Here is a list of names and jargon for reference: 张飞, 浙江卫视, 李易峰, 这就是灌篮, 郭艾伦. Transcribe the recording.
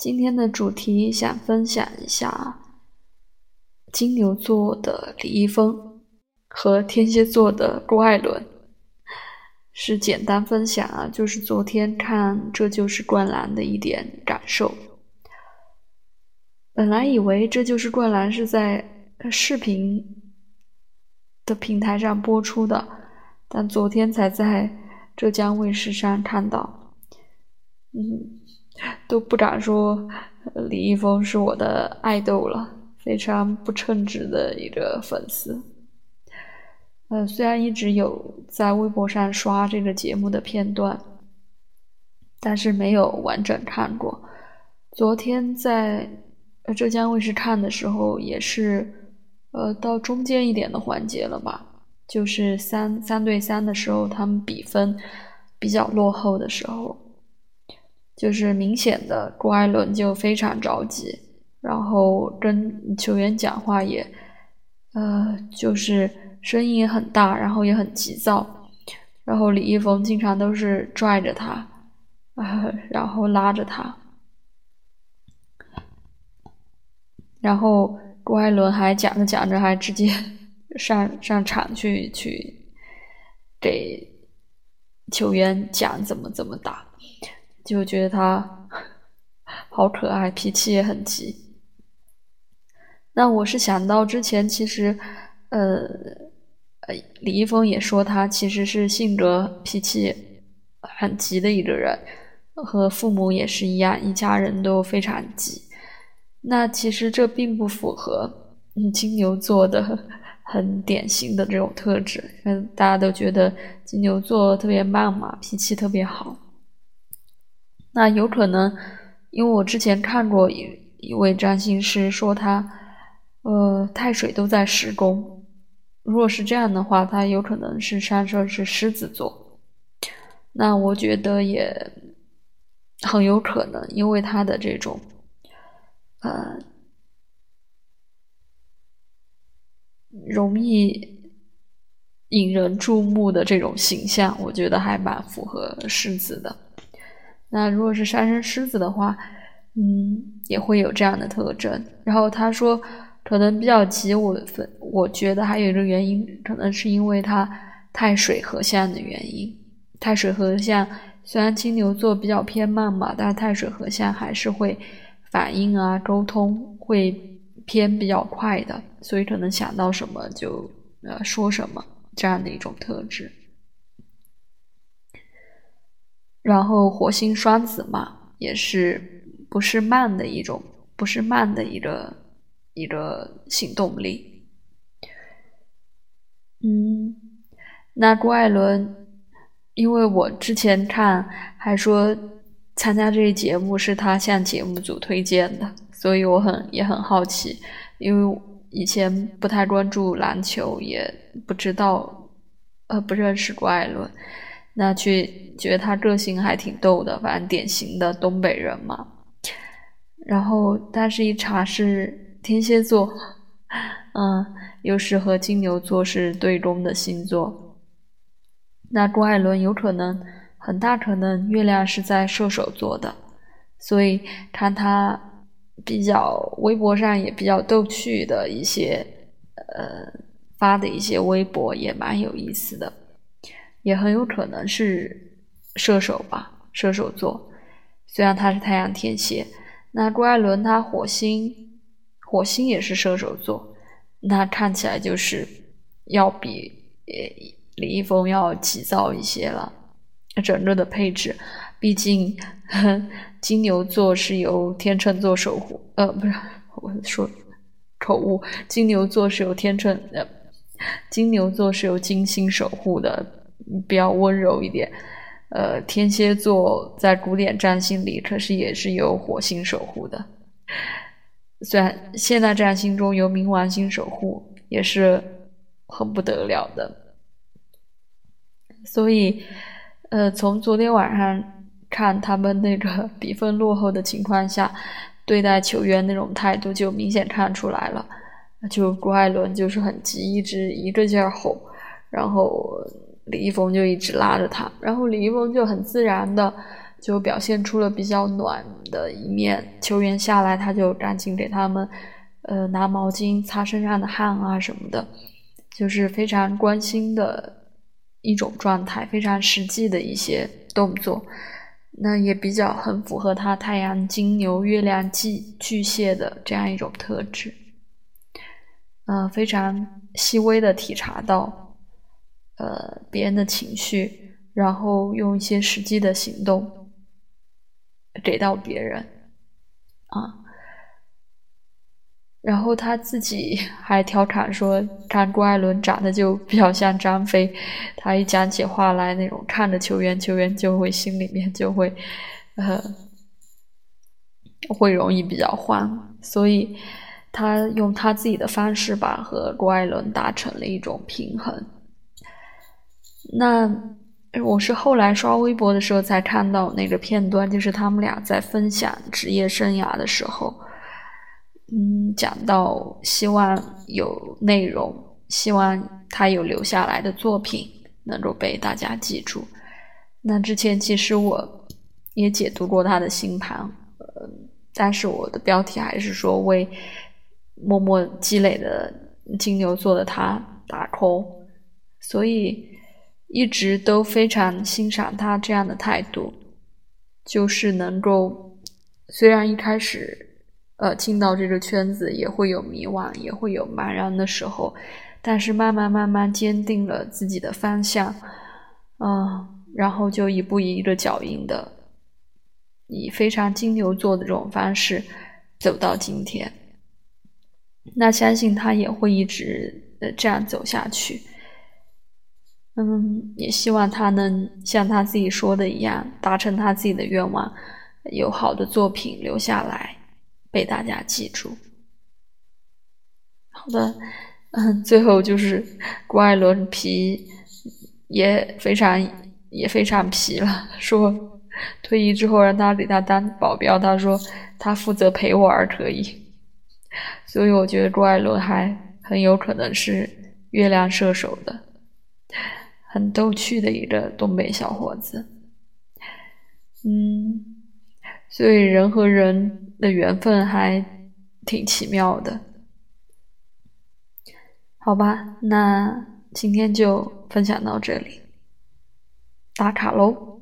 今天的主题想分享一下金牛座的李易峰和天蝎座的郭艾伦，是简单分享啊，就是昨天看这就是灌篮的一点感受。本来以为这就是灌篮是在视频的平台上播出的，但昨天才在浙江卫视上看到。都不敢说李易峰是我的爱豆了，非常不称职的一个粉丝。虽然一直有在微博上刷这个节目的片段，但是没有完整看过。昨天在浙江卫视看的时候，也是到中间一点的环节了吧，就是三对三的时候，他们比分比较落后的时候。就是明显的郭艾伦就非常着急，然后跟球员讲话也就是声音也很大，然后也很急躁，然后李易峰经常都是拽着他然后拉着他，然后郭艾伦还讲着还直接上场去给球员讲怎么打，就觉得他好可爱，脾气也很急。那我是想到之前其实李易峰也说他其实是性格脾气很急的一个人，和父母也是一样，一家人都非常急。那其实这并不符合金牛座的很典型的这种特质，大家都觉得金牛座特别慢嘛，脾气特别好。那有可能因为我之前看过一位占星师说他太水都在十宫，如果是这样的话，他有可能是上升是狮子座，那我觉得也很有可能，因为他的这种容易引人注目的这种形象，我觉得还蛮符合狮子的。那如果是上升狮子的话，也会有这样的特征。然后他说可能比较急，我觉得还有一个原因，可能是因为他太水合相的原因。太水合相虽然金牛座比较偏慢嘛，但太水合相还是会反应啊，沟通会偏比较快的，所以可能想到什么就说什么，这样的一种特质。然后火星双子嘛，也是不是慢的一个行动力。那郭艾伦，因为我之前看还说参加这个节目是他向节目组推荐的，所以我也很好奇，因为以前不太关注篮球，也不知道不认识郭艾伦。那觉得他个性还挺逗的，反正典型的东北人嘛。然后但是一查是天蝎座，又是和金牛座是对宫的星座。那郭艾伦很大可能月亮是在射手座的，所以看他比较微博上也比较逗趣的一些发的一些微博也蛮有意思的。也很有可能是射手吧，射手座，虽然他是太阳天蝎。那郭艾伦他火星也是射手座，那看起来就是要比李易峰要急躁一些了，整个的配置。毕竟金牛座是由天秤座守护，不是我说口误，金牛座是由金星守护的，比较温柔一点。天蝎座在古典占星里可是也是由火星守护的，虽然现代占星中由冥王星守护也是很不得了的。所以从昨天晚上看他们那个比分落后的情况下对待球员那种态度就明显看出来了，就郭艾伦就是很急，一个劲吼，然后李易峰就一直拉着他，然后李易峰就很自然的就表现出了比较暖的一面，球员下来他就赶紧给他们拿毛巾擦身上的汗啊什么的，就是非常关心的一种状态，非常实际的一些动作。那也比较很符合他太阳金牛月亮巨蟹的这样一种特质，非常细微的体察到别人的情绪，然后用一些实际的行动给到别人啊。然后他自己还调侃说，看郭艾伦长得就比较像张飞，他一讲起话来那种看着球员就会心里面就会会容易比较慌，所以他用他自己的方式吧和郭艾伦达成了一种平衡。那我是后来刷微博的时候才看到那个片段，就是他们俩在分享职业生涯的时候讲到希望有内容，希望他有留下来的作品能够被大家记住。那之前其实我也解读过他的星盘，但是我的标题还是说为默默积累的金牛座的他打 call， 所以一直都非常欣赏他这样的态度，就是能够虽然一开始进到这个圈子也会有迷惘，也会有茫然的时候，但是慢慢坚定了自己的方向，然后就一步一个脚印的，以非常金牛座的这种方式走到今天。那相信他也会一直这样走下去。也希望他能像他自己说的一样，达成他自己的愿望，有好的作品留下来，被大家记住。好的，最后就是郭艾伦皮也非常皮了，说退役之后让他给他当保镖，他说他负责陪玩可以。所以我觉得郭艾伦还很有可能是月亮射手的，很逗趣的一个东北小伙子。所以人和人的缘分还挺奇妙的。好吧，那今天就分享到这里，打卡喽。